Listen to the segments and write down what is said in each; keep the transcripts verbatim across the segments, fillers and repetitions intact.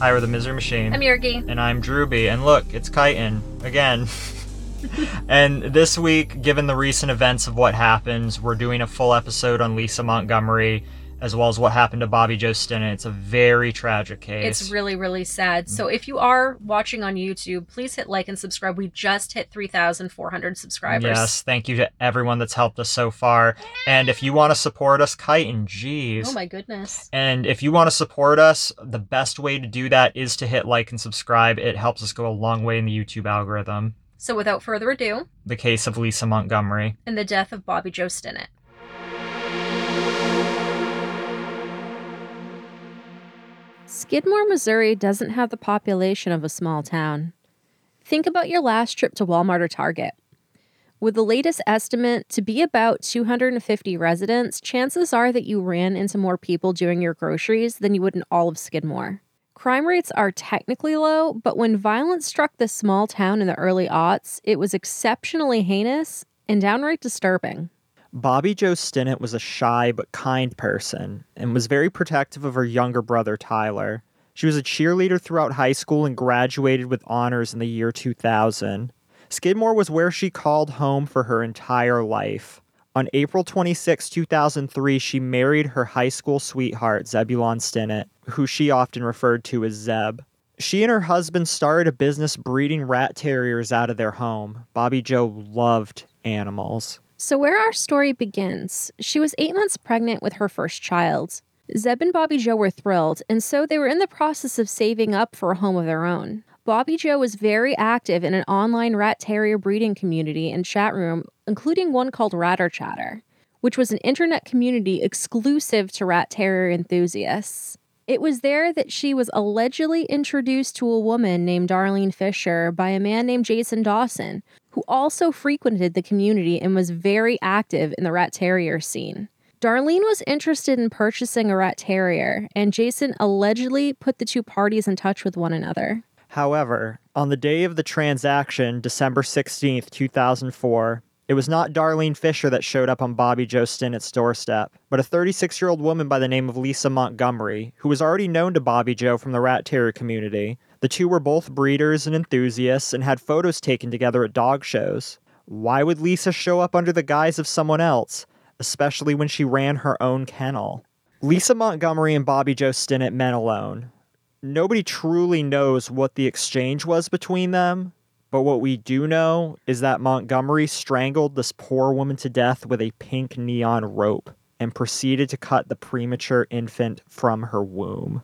Hi, we're the Misery Machine. I'm Yergy. And I'm Drewby. And look, it's Chitin. Again. And this week, given the recent events of what happens, we're doing a full episode on Lisa Montgomery, as well as what happened to Bobbie Jo Stinnett. It's a very tragic case. It's really, really sad. So if you are watching on YouTube, please hit like and subscribe. We just hit three thousand four hundred subscribers. Yes, thank you to everyone that's helped us so far. And if you want to support us, Chitin, jeez. Oh my goodness. And if you want to support us, the best way to do that is to hit like and subscribe. It helps us go a long way in the YouTube algorithm. So without further ado, the case of Lisa Montgomery and the death of Bobbie Jo Stinnett. Skidmore, Missouri doesn't have the population of a small town. Think about your last trip to Walmart or Target. With the latest estimate to be about two hundred fifty residents, chances are that you ran into more people doing your groceries than you would in all of Skidmore. Crime rates are technically low, but when violence struck this small town in the early aughts, it was exceptionally heinous and downright disturbing. Bobbie Jo Stinnett was a shy but kind person and was very protective of her younger brother, Tyler. She was a cheerleader throughout high school and graduated with honors in the year two thousand. Skidmore was where she called home for her entire life. On April twenty-sixth, two thousand three, she married her high school sweetheart, Zebulon Stinnett, who she often referred to as Zeb. She and her husband started a business breeding rat terriers out of their home. Bobbie Jo loved animals. So where our story begins, she was eight months pregnant with her first child. Zeb and Bobbie Jo were thrilled, and so they were in the process of saving up for a home of their own. Bobbie Jo was very active in an online rat terrier breeding community and chat room, including one called Ratter Chatter, which was an internet community exclusive to rat terrier enthusiasts. It was there that she was allegedly introduced to a woman named Darlene Fisher by a man named Jason Dawson, who also frequented the community and was very active in the rat terrier scene. Darlene was interested in purchasing a rat terrier, and Jason allegedly put the two parties in touch with one another. However, on the day of the transaction, December sixteenth, two thousand four, it was not Darlene Fisher that showed up on Bobbie Jo Stinnett's doorstep, but a thirty-six-year-old woman by the name of Lisa Montgomery, who was already known to Bobbie Jo from the rat terrier community. The two were both breeders and enthusiasts and had photos taken together at dog shows. Why would Lisa show up under the guise of someone else, especially when she ran her own kennel? Lisa Montgomery and Bobbie Jo Stinnett met alone. Nobody truly knows what the exchange was between them. But what we do know is that Montgomery strangled this poor woman to death with a pink neon rope and proceeded to cut the premature infant from her womb.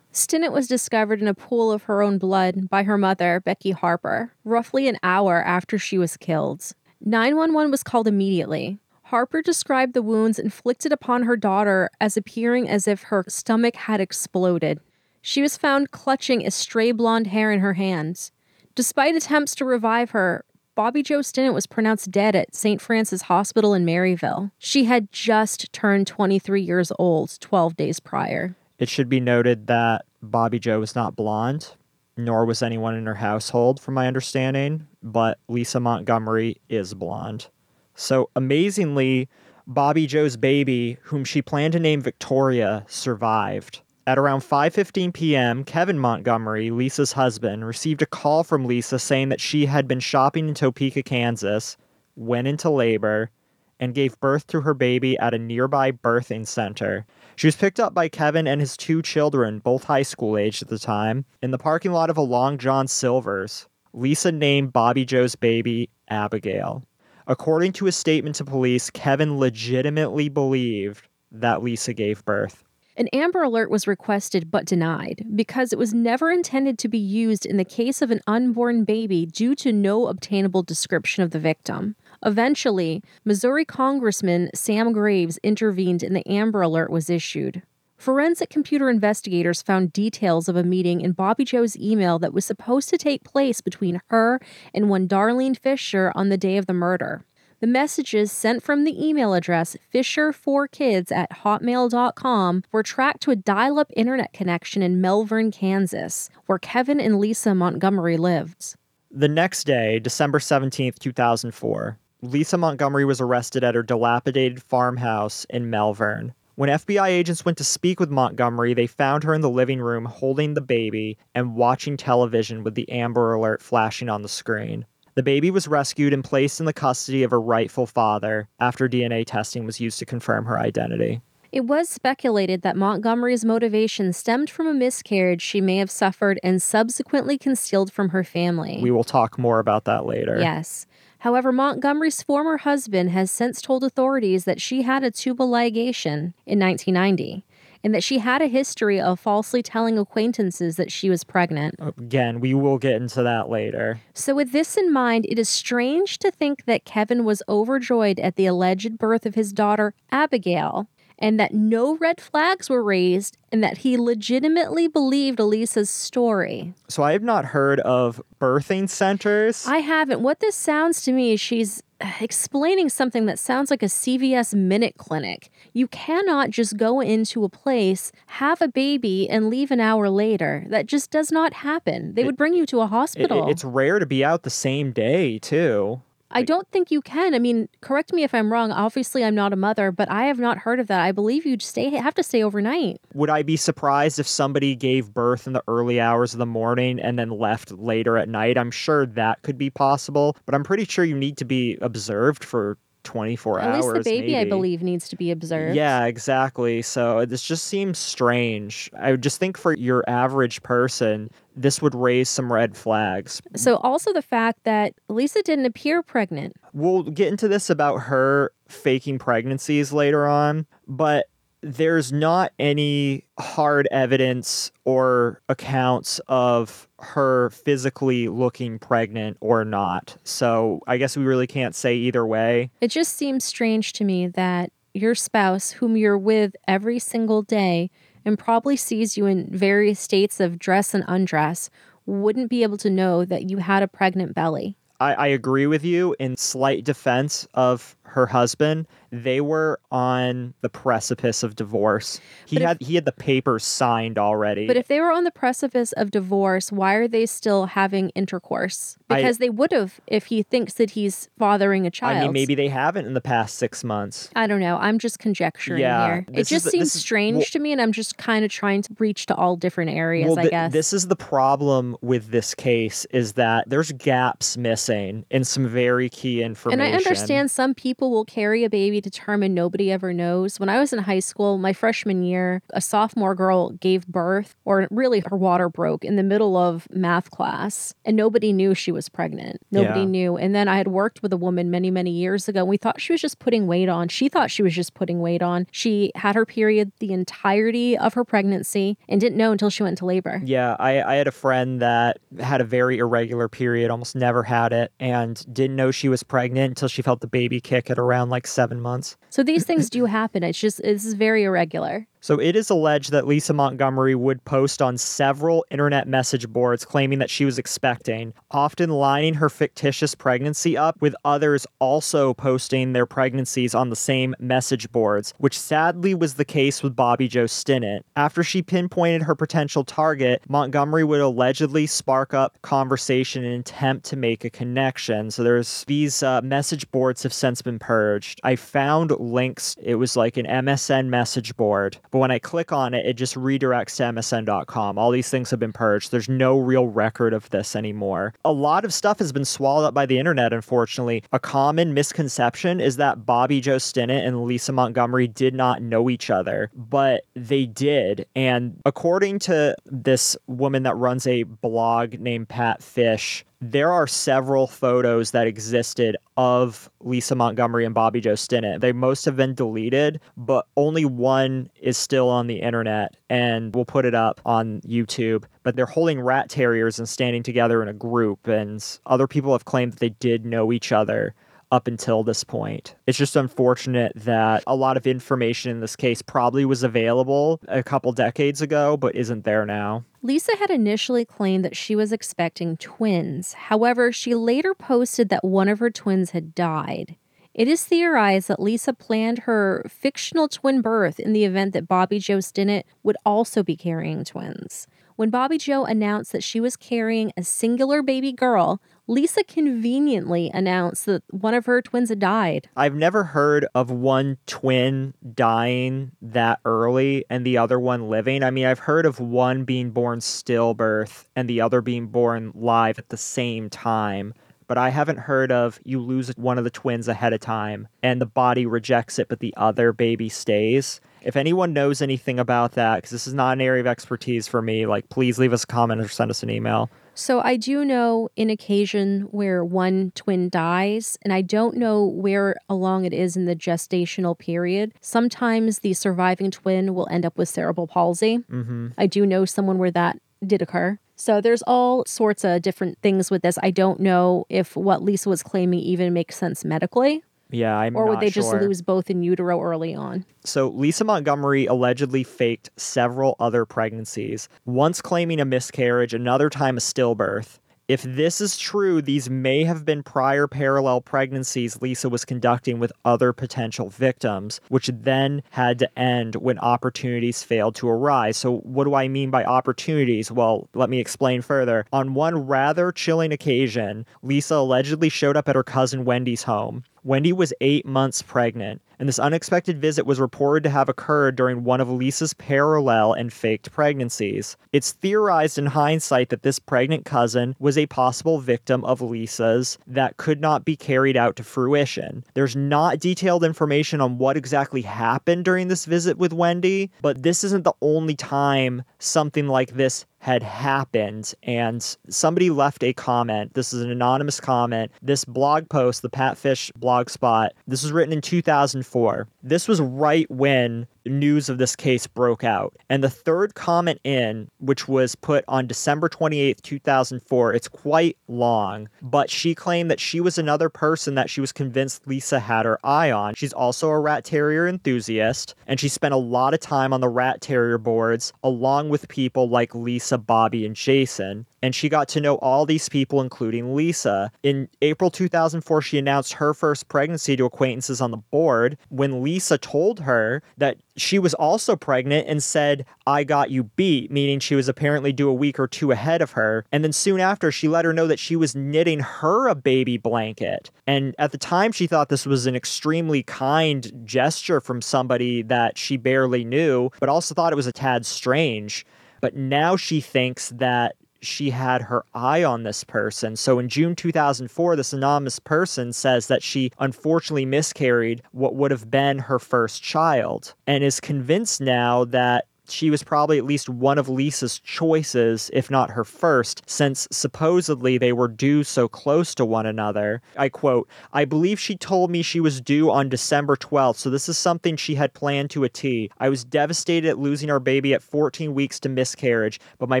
Stinnett was discovered in a pool of her own blood by her mother, Becky Harper, roughly an hour after she was killed. nine one one was called immediately. Harper described the wounds inflicted upon her daughter as appearing as if her stomach had exploded. She was found clutching a stray blonde hair in her hands. Despite attempts to revive her, Bobbie Jo Stinnett was pronounced dead at Saint Francis Hospital in Maryville. She had just turned twenty-three years old twelve days prior. It should be noted that Bobbie Jo was not blonde, nor was anyone in her household, from my understanding, but Lisa Montgomery is blonde. So, amazingly, Bobbie Jo's baby, whom she planned to name Victoria, survived. At around five fifteen p.m., Kevin Montgomery, Lisa's husband, received a call from Lisa saying that she had been shopping in Topeka, Kansas, went into labor, and gave birth to her baby at a nearby birthing center. She was picked up by Kevin and his two children, both high school aged at the time, in the parking lot of a Long John Silver's. Lisa named Bobbie Jo's baby Abigail. According to a statement to police, Kevin legitimately believed that Lisa gave birth. An Amber Alert was requested but denied because it was never intended to be used in the case of an unborn baby due to no obtainable description of the victim. Eventually, Missouri Congressman Sam Graves intervened and the Amber Alert was issued. Forensic computer investigators found details of a meeting in Bobbie Jo's email that was supposed to take place between her and one Darlene Fisher on the day of the murder. The messages sent from the email address fisher four kids at hotmail dot com were tracked to a dial-up internet connection in Melvern, Kansas, where Kevin and Lisa Montgomery lived. The next day, December seventeenth, two thousand four, Lisa Montgomery was arrested at her dilapidated farmhouse in Melvern. When F B I agents went to speak with Montgomery, they found her in the living room holding the baby and watching television with the Amber Alert flashing on the screen. The baby was rescued and placed in the custody of her rightful father after D N A testing was used to confirm her identity. It was speculated that Montgomery's motivation stemmed from a miscarriage she may have suffered and subsequently concealed from her family. We will talk more about that later. Yes. However, Montgomery's former husband has since told authorities that she had a tubal ligation in nineteen ninety. And that she had a history of falsely telling acquaintances that she was pregnant. Again, we will get into that later. So with this in mind, it is strange to think that Kevin was overjoyed at the alleged birth of his daughter, Abigail, and that no red flags were raised, and that he legitimately believed Elisa's story. So I have not heard of birthing centers. I haven't. What this sounds to me is she's explaining something that sounds like a C V S minute clinic. You cannot just go into a place, have a baby, and leave an hour later. That just does not happen. They it, would bring you to a hospital. It, it's rare to be out the same day, too. I don't think you can. I mean, correct me if I'm wrong. Obviously, I'm not a mother, but I have not heard of that. I believe you'd stay, have to stay overnight. Would I be surprised if somebody gave birth in the early hours of the morning and then left later at night? I'm sure that could be possible, but I'm pretty sure you need to be observed for twenty-four hours, at least the baby, maybe. I believe, needs to be observed. Yeah, exactly. So this just seems strange. I would just think for your average person, this would raise some red flags. So also the fact that Lisa didn't appear pregnant. We'll get into this about her faking pregnancies later on, but there's not any hard evidence or accounts of her physically looking pregnant or not. So I guess we really can't say either way. It just seems strange to me that your spouse, whom you're with every single day and probably sees you in various states of dress and undress, wouldn't be able to know that you had a pregnant belly. I, I agree with you. In slight defense of her husband, they were on the precipice of divorce. He if, had he had the papers signed already. But if they were on the precipice of divorce, why are they still having intercourse? Because I, they would have if he thinks that he's fathering a child. I mean, maybe they haven't in the past six months. I don't know. I'm just conjecturing yeah, here. It just the, seems is, strange well, to me, and I'm just kind of trying to reach to all different areas, well, I th- guess. This is the problem with this case, is that there's gaps missing in some very key information. And I understand some people will carry a baby to term and nobody ever knows. When I was in high school, my freshman year, a sophomore girl gave birth, or really her water broke in the middle of math class, and nobody knew she was pregnant. Nobody yeah. knew. And then I had worked with a woman many, many years ago, and we thought she was just putting weight on. She thought she was just putting weight on. She had her period the entirety of her pregnancy and didn't know until she went into labor. Yeah, I, I had a friend that had a very irregular period, almost never had it, and didn't know she was pregnant until she felt the baby kick at around like seven months. So these things do happen. It's just, this is very irregular. So it is alleged that Lisa Montgomery would post on several internet message boards claiming that she was expecting, often lining her fictitious pregnancy up with others also posting their pregnancies on the same message boards, which sadly was the case with Bobbie Jo Stinnett. After she pinpointed her potential target, Montgomery would allegedly spark up conversation in an attempt to make a connection. So there's these uh, message boards have since been purged. I found links. It was like an M S N message board. But when I click on it, it just redirects to M S N dot com. All these things have been purged. There's no real record of this anymore. A lot of stuff has been swallowed up by the internet, unfortunately. A common misconception is that Bobbie Jo Stinnett and Lisa Montgomery did not know each other, but they did. And according to this woman that runs a blog named Pat Fish, there are several photos that existed of Lisa Montgomery and Bobbie Jo Stinnett. They most have been deleted, but only one is still on the internet, and we'll put it up on YouTube. But they're holding rat terriers and standing together in a group, and other people have claimed that they did know each other up until this point. It's just unfortunate that a lot of information in this case probably was available a couple decades ago, but isn't there now. Lisa had initially claimed that she was expecting twins. However, she later posted that one of her twins had died. It is theorized that Lisa planned her fictional twin birth in the event that Bobbie Jo Stinnett would also be carrying twins. When Bobbie Jo announced that she was carrying a singular baby girl, Lisa conveniently announced that one of her twins had died. I've never heard of one twin dying that early and the other one living. I mean, I've heard of one being born stillbirth and the other being born live at the same time. But I haven't heard of you lose one of the twins ahead of time and the body rejects it, but the other baby stays. If anyone knows anything about that, because this is not an area of expertise for me, like, please leave us a comment or send us an email. So I do know an occasion where one twin dies, and I don't know where along it is in the gestational period. Sometimes the surviving twin will end up with cerebral palsy. Mm-hmm. I do know someone where that did occur. So there's all sorts of different things with this. I don't know if what Lisa was claiming even makes sense medically. Yeah, I'm not sure. Or would they just lose both in utero early on? So Lisa Montgomery allegedly faked several other pregnancies, once claiming a miscarriage, another time a stillbirth. If this is true, these may have been prior parallel pregnancies Lisa was conducting with other potential victims, which then had to end when opportunities failed to arise. So what do I mean by opportunities? Well, let me explain further. On one rather chilling occasion, Lisa allegedly showed up at her cousin Wendy's home. Wendy was eight months pregnant, and this unexpected visit was reported to have occurred during one of Lisa's parallel and faked pregnancies. It's theorized in hindsight that this pregnant cousin was a possible victim of Lisa's that could not be carried out to fruition. There's not detailed information on what exactly happened during this visit with Wendy, but this isn't the only time something like this had happened, and somebody left a comment. This is an anonymous comment. This blog post, the Pat Fish blog spot, this was written in two thousand four. This was right when news of this case broke out. And the third comment in, which was put on December twenty-eighth, two thousand four, it's quite long, but she claimed that she was another person that she was convinced Lisa had her eye on. She's also a rat terrier enthusiast, and she spent a lot of time on the rat terrier boards, along with people like Lisa, Bobbie, and Jason. And she got to know all these people, including Lisa. In April two thousand four, she announced her first pregnancy to acquaintances on the board when Lisa told her that she was also pregnant and said, "I got you beat," meaning she was apparently due a week or two ahead of her. And then soon after, she let her know that she was knitting her a baby blanket. And at the time, she thought this was an extremely kind gesture from somebody that she barely knew, but also thought it was a tad strange. But now she thinks that she had her eye on this person. So in June two thousand four, this anonymous person says that she unfortunately miscarried what would have been her first child and is convinced now that she was probably at least one of Lisa's choices, if not her first, since supposedly they were due so close to one another. I quote, "I believe she told me she was due on December twelfth, so this is something she had planned to a T. I was devastated at losing our baby at fourteen weeks to miscarriage, but my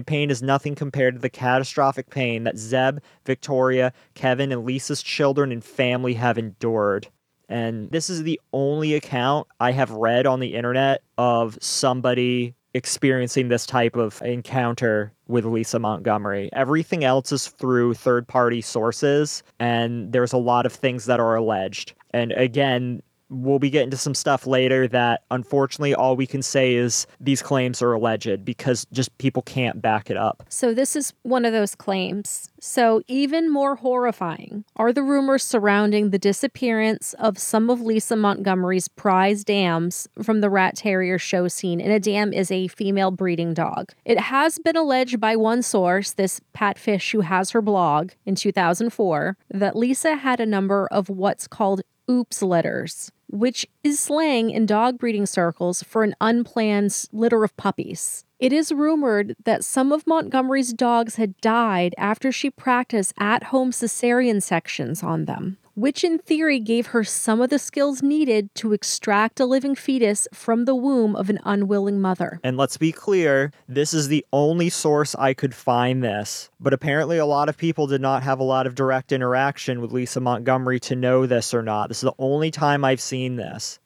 pain is nothing compared to the catastrophic pain that Zeb, Victoria, Kevin, and Lisa's children and family have endured." And this is the only account I have read on the internet of somebody experiencing this type of encounter with Lisa Montgomery. Everything else is through third-party sources, and there's a lot of things that are alleged. And again, we'll be getting to some stuff later that, unfortunately, all we can say is these claims are alleged because just people can't back it up. So this is one of those claims. So even more horrifying are the rumors surrounding the disappearance of some of Lisa Montgomery's prize dams from the rat terrier show scene. And a dam is a female breeding dog. It has been alleged by one source, this Pat Fish who has her blog in two thousand four, that Lisa had a number of what's called oops litters, which is slang in dog breeding circles for an unplanned litter of puppies. It is rumored that some of Montgomery's dogs had died after she practiced at-home cesarean sections on them, which in theory gave her some of the skills needed to extract a living fetus from the womb of an unwilling mother. And let's be clear, this is the only source I could find this, but apparently a lot of people did not have a lot of direct interaction with Lisa Montgomery to know this or not. This is the only time I've seen this.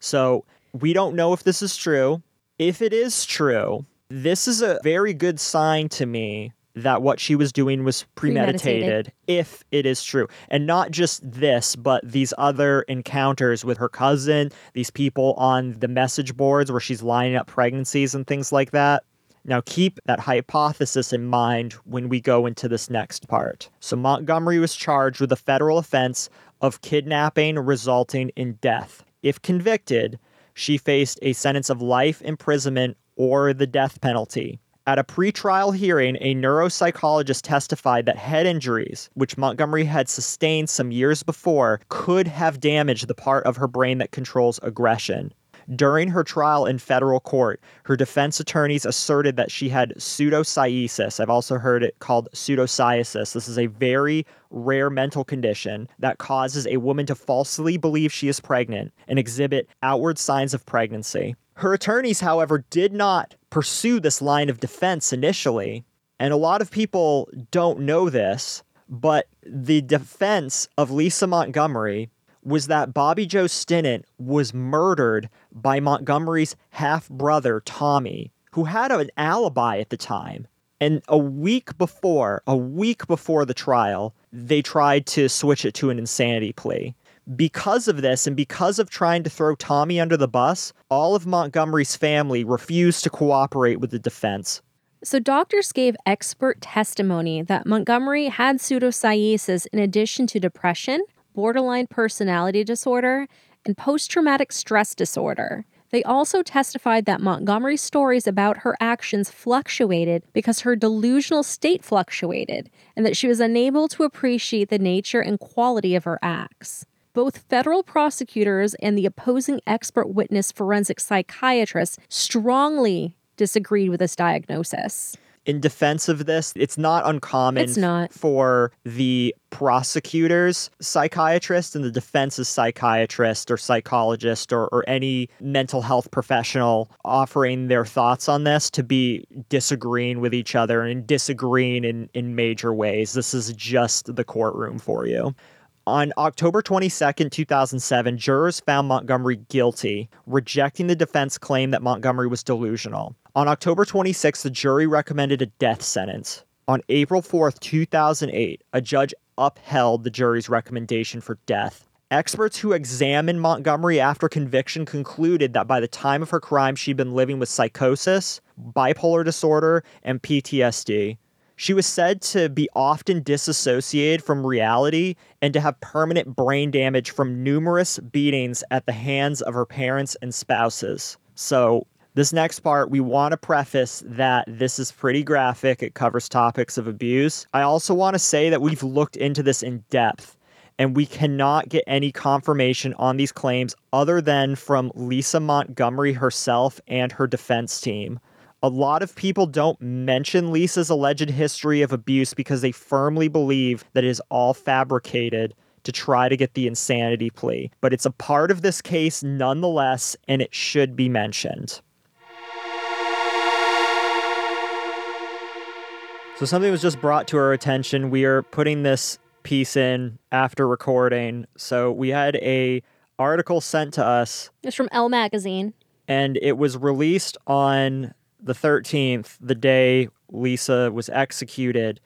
So we don't know if this is true. If it is true, this is a very good sign to me that what she was doing was premeditated, premeditated, if it is true. And not just this, but these other encounters with her cousin, these people on the message boards where she's lining up pregnancies and things like that. Now keep that hypothesis in mind when we go into this next part. So Montgomery was charged with a federal offense of kidnapping resulting in death. If convicted, she faced a sentence of life imprisonment or the death penalty. At a pretrial hearing, a neuropsychologist testified that head injuries, which Montgomery had sustained some years before, could have damaged the part of her brain that controls aggression. During her trial in federal court, her defense attorneys asserted that she had pseudocyesis. I've also heard it called pseudocyesis. This is a very rare mental condition that causes a woman to falsely believe she is pregnant and exhibit outward signs of pregnancy. Her attorneys, however, did not pursue this line of defense initially, and a lot of people don't know this, but the defense of Lisa Montgomery was that Bobbie Jo Stinnett was murdered by Montgomery's half-brother, Tommy, who had an alibi at the time. And a week before, a week before the trial, they tried to switch it to an insanity plea. Because of this, and because of trying to throw Tommy under the bus, all of Montgomery's family refused to cooperate with the defense. So doctors gave expert testimony that Montgomery had pseudocyesis in addition to depression, borderline personality disorder, and post-traumatic stress disorder. They also testified that Montgomery's stories about her actions fluctuated because her delusional state fluctuated, and that she was unable to appreciate the nature and quality of her acts. Both federal prosecutors and the opposing expert witness forensic psychiatrist strongly disagreed with this diagnosis. In defense of this, it's not uncommon it's not. for the prosecutor's psychiatrist and the defense's psychiatrist or psychologist or, or any mental health professional offering their thoughts on this to be disagreeing with each other and disagreeing in, in major ways. This is just the courtroom for you. On October twenty-second, two thousand seven, jurors found Montgomery guilty, rejecting the defense claim that Montgomery was delusional. On October twenty-sixth, the jury recommended a death sentence. On April fourth, two thousand eight, a judge upheld the jury's recommendation for death. Experts who examined Montgomery after conviction concluded that by the time of her crime, she'd been living with psychosis, bipolar disorder, and P T S D. She was said to be often disassociated from reality and to have permanent brain damage from numerous beatings at the hands of her parents and spouses. So this next part, we want to preface that this is pretty graphic. It covers topics of abuse. I also want to say that we've looked into this in depth, and we cannot get any confirmation on these claims other than from Lisa Montgomery herself and her defense team. A lot of people don't mention Lisa's alleged history of abuse because they firmly believe that it is all fabricated to try to get the insanity plea. But it's a part of this case nonetheless, and it should be mentioned. So something was just brought to our attention. We are putting this piece in after recording. So we had a article sent to us. It's from Elle Magazine. And it was released on the thirteenth, the day Lisa was executed.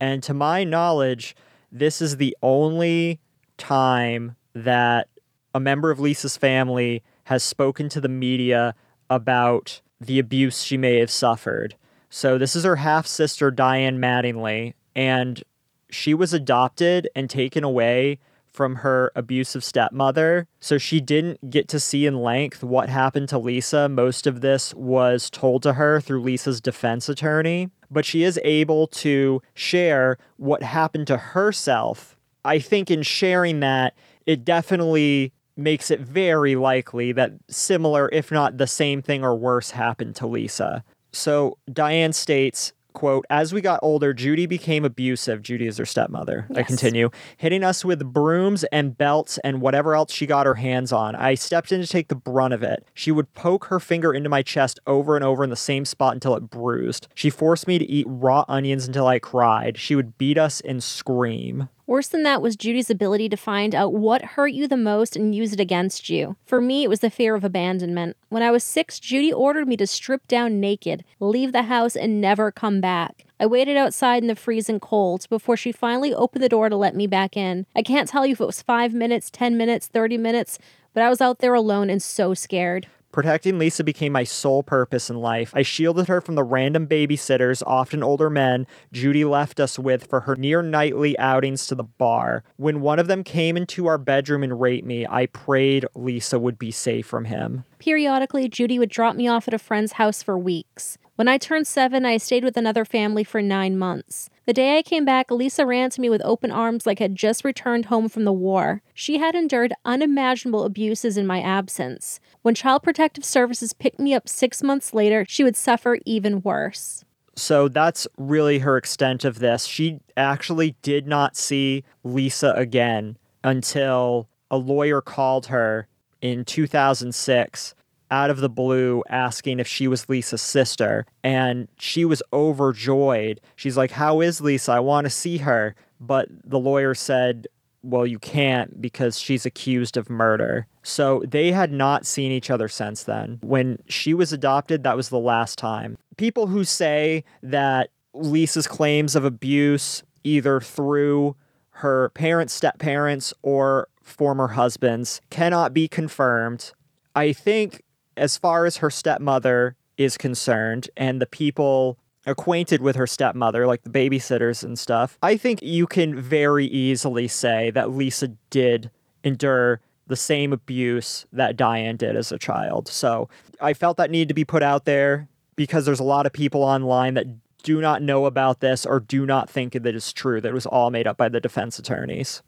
And to my knowledge, this is the only time that a member of Lisa's family has spoken to the media about the abuse she may have suffered. So this is her half-sister, Diane Mattingly, and she was adopted and taken away from her abusive stepmother. So she didn't get to see in length what happened to Lisa. Most of this was told to her through Lisa's defense attorney, but she is able to share what happened to herself. I think in sharing that, it definitely makes it very likely that similar, if not the same thing or worse, happened to Lisa. So Diane states, quote, "As we got older, Judy became abusive." Judy is her stepmother. Yes. I continue. "Hitting us with brooms and belts and whatever else she got her hands on. I stepped in to take the brunt of it. She would poke her finger into my chest over and over in the same spot until it bruised. She forced me to eat raw onions until I cried. She would beat us and scream." Worse than that was Judy's ability to find out what hurt you the most and use it against you. For me, it was the fear of abandonment. When I was six, Judy ordered me to strip down naked, leave the house, and never come back. I waited outside in the freezing cold before she finally opened the door to let me back in. I can't tell you if it was five minutes, ten minutes, thirty minutes, but I was out there alone and so scared. Protecting Lisa became my sole purpose in life. I shielded her from the random babysitters, often older men, Judy left us with for her near nightly outings to the bar. When one of them came into our bedroom and raped me, I prayed Lisa would be safe from him. Periodically, Judy would drop me off at a friend's house for weeks. When I turned seven, I stayed with another family for nine months. The day I came back, Lisa ran to me with open arms like I had just returned home from the war. She had endured unimaginable abuses in my absence. When Child Protective Services picked me up six months later, she would suffer even worse. So that's really her extent of this. She actually did not see Lisa again until a lawyer called her in two thousand six out of the blue, asking if she was Lisa's sister, and she was overjoyed. She's like, how is Lisa? I want to see her. But the lawyer said, well, you can't because she's accused of murder. So they had not seen each other since then. When she was adopted, that was the last time. People who say that Lisa's claims of abuse, either through her parents, step-parents, or former husbands, cannot be confirmed. I think as far as her stepmother is concerned and the people acquainted with her stepmother, like the babysitters and stuff, I think you can very easily say that Lisa did endure the same abuse that Diane did as a child. So I felt that need to be put out there because there's a lot of people online that do not know about this or do not think that it's true, that it was all made up by the defense attorneys.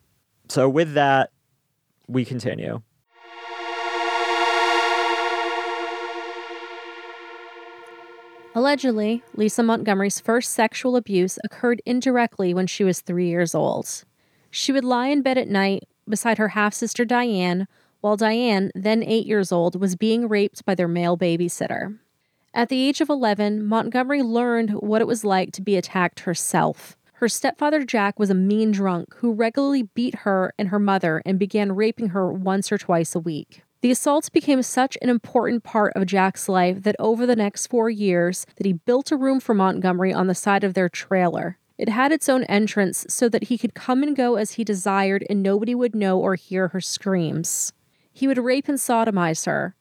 So with that, we continue. Allegedly, Lisa Montgomery's first sexual abuse occurred indirectly when she was three years old. She would lie in bed at night beside her half-sister Diane, while Diane, then eight years old, was being raped by their male babysitter. At the age of eleven, Montgomery learned what it was like to be attacked herself. Her stepfather Jack was a mean drunk who regularly beat her and her mother and began raping her once or twice a week. The assaults became such an important part of Jack's life that over the next four years that he built a room for Montgomery on the side of their trailer. It had its own entrance so that he could come and go as he desired and nobody would know or hear her screams. He would rape and sodomize her,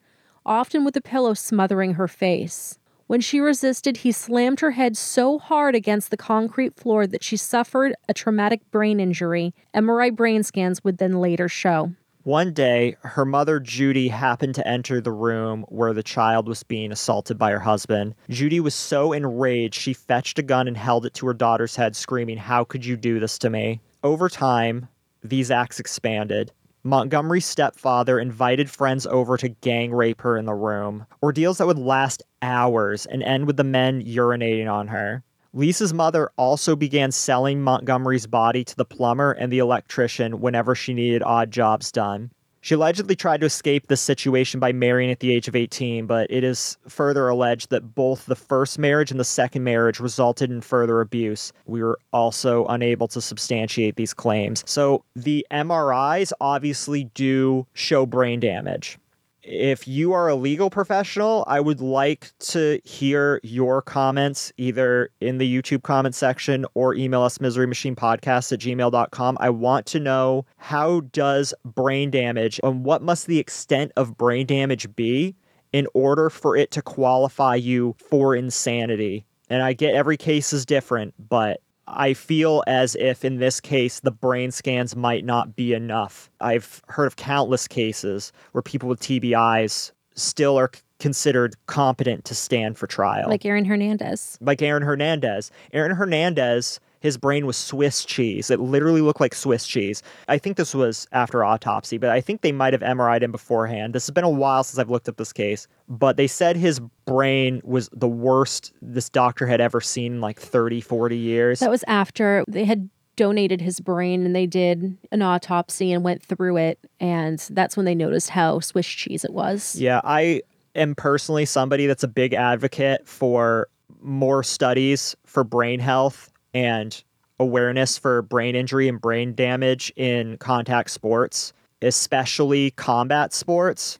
often with a pillow smothering her face. When she resisted, he slammed her head so hard against the concrete floor that she suffered a traumatic brain injury. M R I brain scans would then later show. One day, her mother, Judy, happened to enter the room where the child was being assaulted by her husband. Judy was so enraged, she fetched a gun and held it to her daughter's head, screaming, "How could you do this to me?" Over time, these acts expanded. Montgomery's stepfather invited friends over to gang rape her in the room, ordeals that would last hours and end with the men urinating on her. Lisa's mother also began selling Montgomery's body to the plumber and the electrician whenever she needed odd jobs done. She allegedly tried to escape this situation by marrying at the age of eighteen, but it is further alleged that both the first marriage and the second marriage resulted in further abuse. We were also unable to substantiate these claims. So the M R Is obviously do show brain damage. If you are a legal professional, I would like to hear your comments either in the YouTube comment section or email us misery machine podcast at gmail dot com. I want to know, how does brain damage and what must the extent of brain damage be in order for it to qualify you for insanity? And I get every case is different, but I feel as if in this case, the brain scans might not be enough. I've heard of countless cases where people with T B Is still are considered competent to stand for trial. Like Aaron Hernandez. Like Aaron Hernandez. Aaron Hernandez, his brain was Swiss cheese. It literally looked like Swiss cheese. I think this was after autopsy, but I think they might have M R I'd him beforehand. This has been a while since I've looked up this case, but they said his brain was the worst this doctor had ever seen in like thirty, forty years. That was after they had donated his brain and they did an autopsy and went through it. And that's when they noticed how Swiss cheese it was. Yeah, I am personally somebody that's a big advocate for more studies for brain health and awareness for brain injury and brain damage in contact sports, especially combat sports,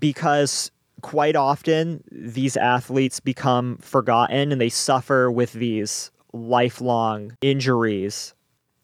because quite often these athletes become forgotten and they suffer with these lifelong injuries,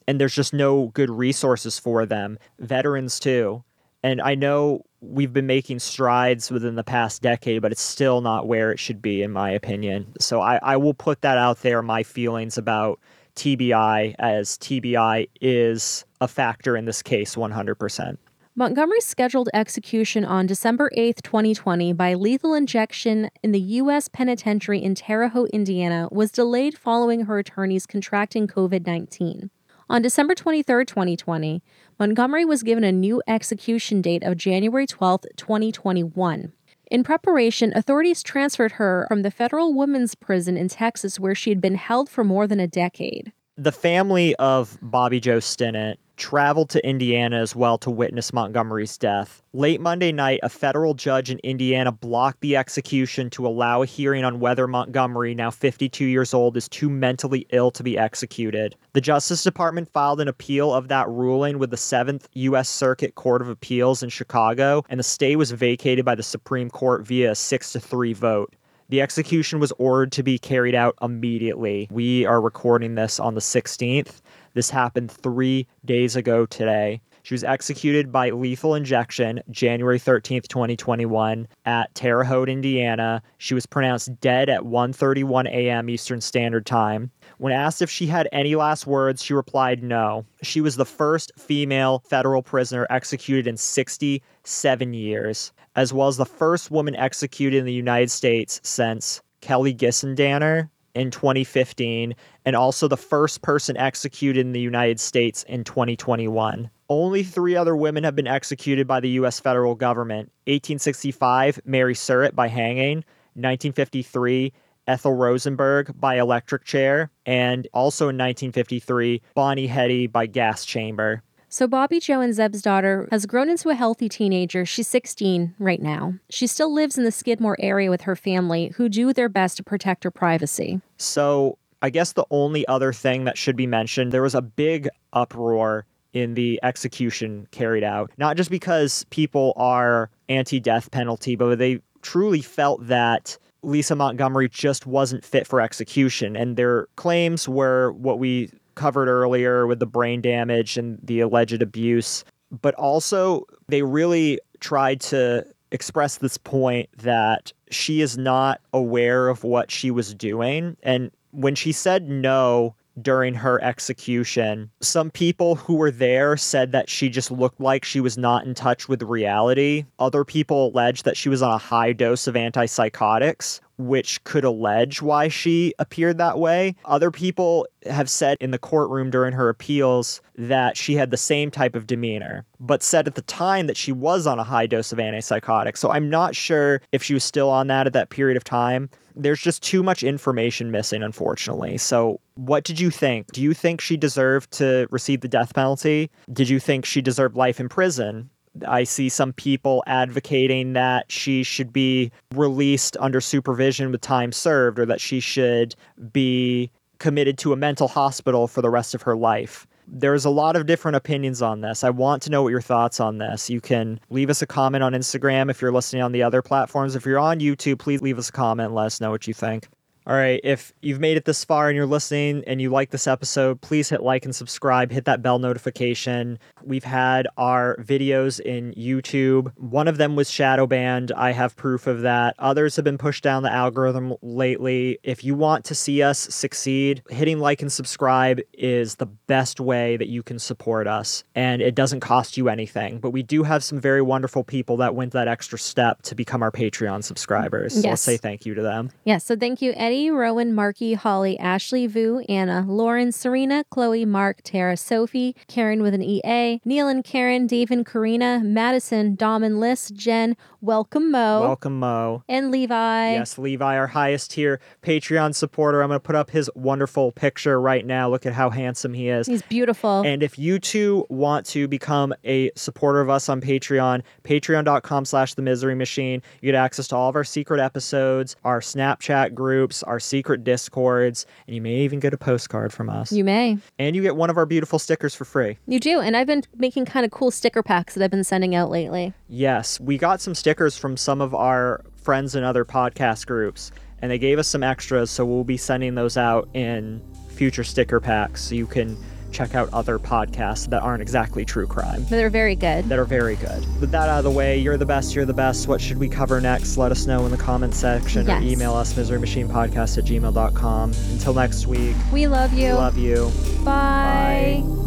and there's just no good resources for them. Veterans too. And I know we've been making strides within the past decade, but it's still not where it should be, in my opinion. So I, I will put that out there, my feelings about T B I, as T B I is a factor in this case one hundred percent. Montgomery's scheduled execution on December eighth, twenty twenty, by lethal injection in the U S penitentiary in Terre Haute, Indiana, was delayed following her attorneys contracting COVID nineteen. On December twenty-third, twenty twenty, Montgomery was given a new execution date of January twelfth, twenty twenty-one. In preparation, authorities transferred her from the federal women's prison in Texas, where she had been held for more than a decade. The family of Bobbie Jo Stinnett traveled to Indiana as well to witness Montgomery's death. Late Monday night, a federal judge in Indiana blocked the execution to allow a hearing on whether Montgomery, now fifty-two years old, is too mentally ill to be executed. The Justice Department filed an appeal of that ruling with the seventh U S Circuit Court of Appeals in Chicago, and the stay was vacated by the Supreme Court via a six to three vote. The execution was ordered to be carried out immediately. We are recording this on the sixteenth. This happened three days ago today. She was executed by lethal injection January thirteenth, twenty twenty-one at Terre Haute, Indiana. She was pronounced dead at one thirty-one a.m. Eastern Standard Time. When asked if she had any last words, she replied no. She was the first female federal prisoner executed in sixty-seven years, as well as the first woman executed in the United States since Kelly Gissendanner in twenty fifteen, and also the first person executed in the United States in twenty twenty-one. Only three other women have been executed by the U S federal government. eighteen sixty-five, Mary Surratt by hanging. nineteen fifty-three, Ethel Rosenberg by electric chair. And also in nineteen fifty-three, Bonnie Heady by gas chamber. So Bobbie Jo and Zeb's daughter has grown into a healthy teenager. She's sixteen right now. She still lives in the Skidmore area with her family, who do their best to protect her privacy. So I guess the only other thing that should be mentioned, there was a big uproar in the execution carried out. Not just because people are anti-death penalty, but they truly felt that Lisa Montgomery just wasn't fit for execution. And their claims were what we covered earlier with the brain damage and the alleged abuse, but also they really tried to express this point that she is not aware of what she was doing. And when she said no during her execution, some people who were there said that she just looked like she was not in touch with reality. Other people alleged that she was on a high dose of antipsychotics, which could allege why she appeared that way. Other people have said in the courtroom during her appeals that she had the same type of demeanor, but said at the time that she was on a high dose of antipsychotics. So I'm not sure if she was still on that at that period of time. There's just too much information missing, unfortunately. So what did you think? Do you think she deserved to receive the death penalty? Did you think she deserved life in prison? I see some people advocating that she should be released under supervision with time served, or that she should be committed to a mental hospital for the rest of her life. There's a lot of different opinions on this. I want to know what your thoughts on this. You can leave us a comment on Instagram if you're listening on the other platforms. If you're on YouTube, please leave us a comment and let us know what you think. All right, if you've made it this far and you're listening and you like this episode, please hit like and subscribe. Hit that bell notification. We've had our videos in YouTube. One of them was shadow banned. I have proof of that. Others have been pushed down the algorithm lately. If you want to see us succeed, hitting like and subscribe is the best way that you can support us. And it doesn't cost you anything. But we do have some very wonderful people that went that extra step to become our Patreon subscribers. Yes. So let's say thank you to them. Yes, so thank you, Eddie, Rowan, Marky, Holly, Ashley, Vu, Anna, Lauren, Serena, Chloe, Mark, Tara, Sophie, Karen with an E A, Neil and Karen, Dave and Karina, Madison, Dom and Liz, Jen, Welcome Mo. Welcome Mo. And Levi. Yes, Levi, our highest tier Patreon supporter. I'm going to put up his wonderful picture right now. Look at how handsome he is. He's beautiful. And if you too want to become a supporter of us on Patreon, patreon.com slash the misery machine, you get access to all of our secret episodes, our Snapchat groups, our secret Discords, and you may even get a postcard from us. You may. And you get one of our beautiful stickers for free. You do, and I've been making kind of cool sticker packs that I've been sending out lately. Yes, we got some stickers from some of our friends in other podcast groups, and they gave us some extras, so we'll be sending those out in future sticker packs, so you can check out other podcasts that aren't exactly true crime. But they're very good. That are very good. With that out of the way, you're the best, you're the best. What should we cover next? Let us know in the comments section, yes. Or email us, misery machine podcast at gmail dot com. Until next week. We love you. We love you. Bye. Bye.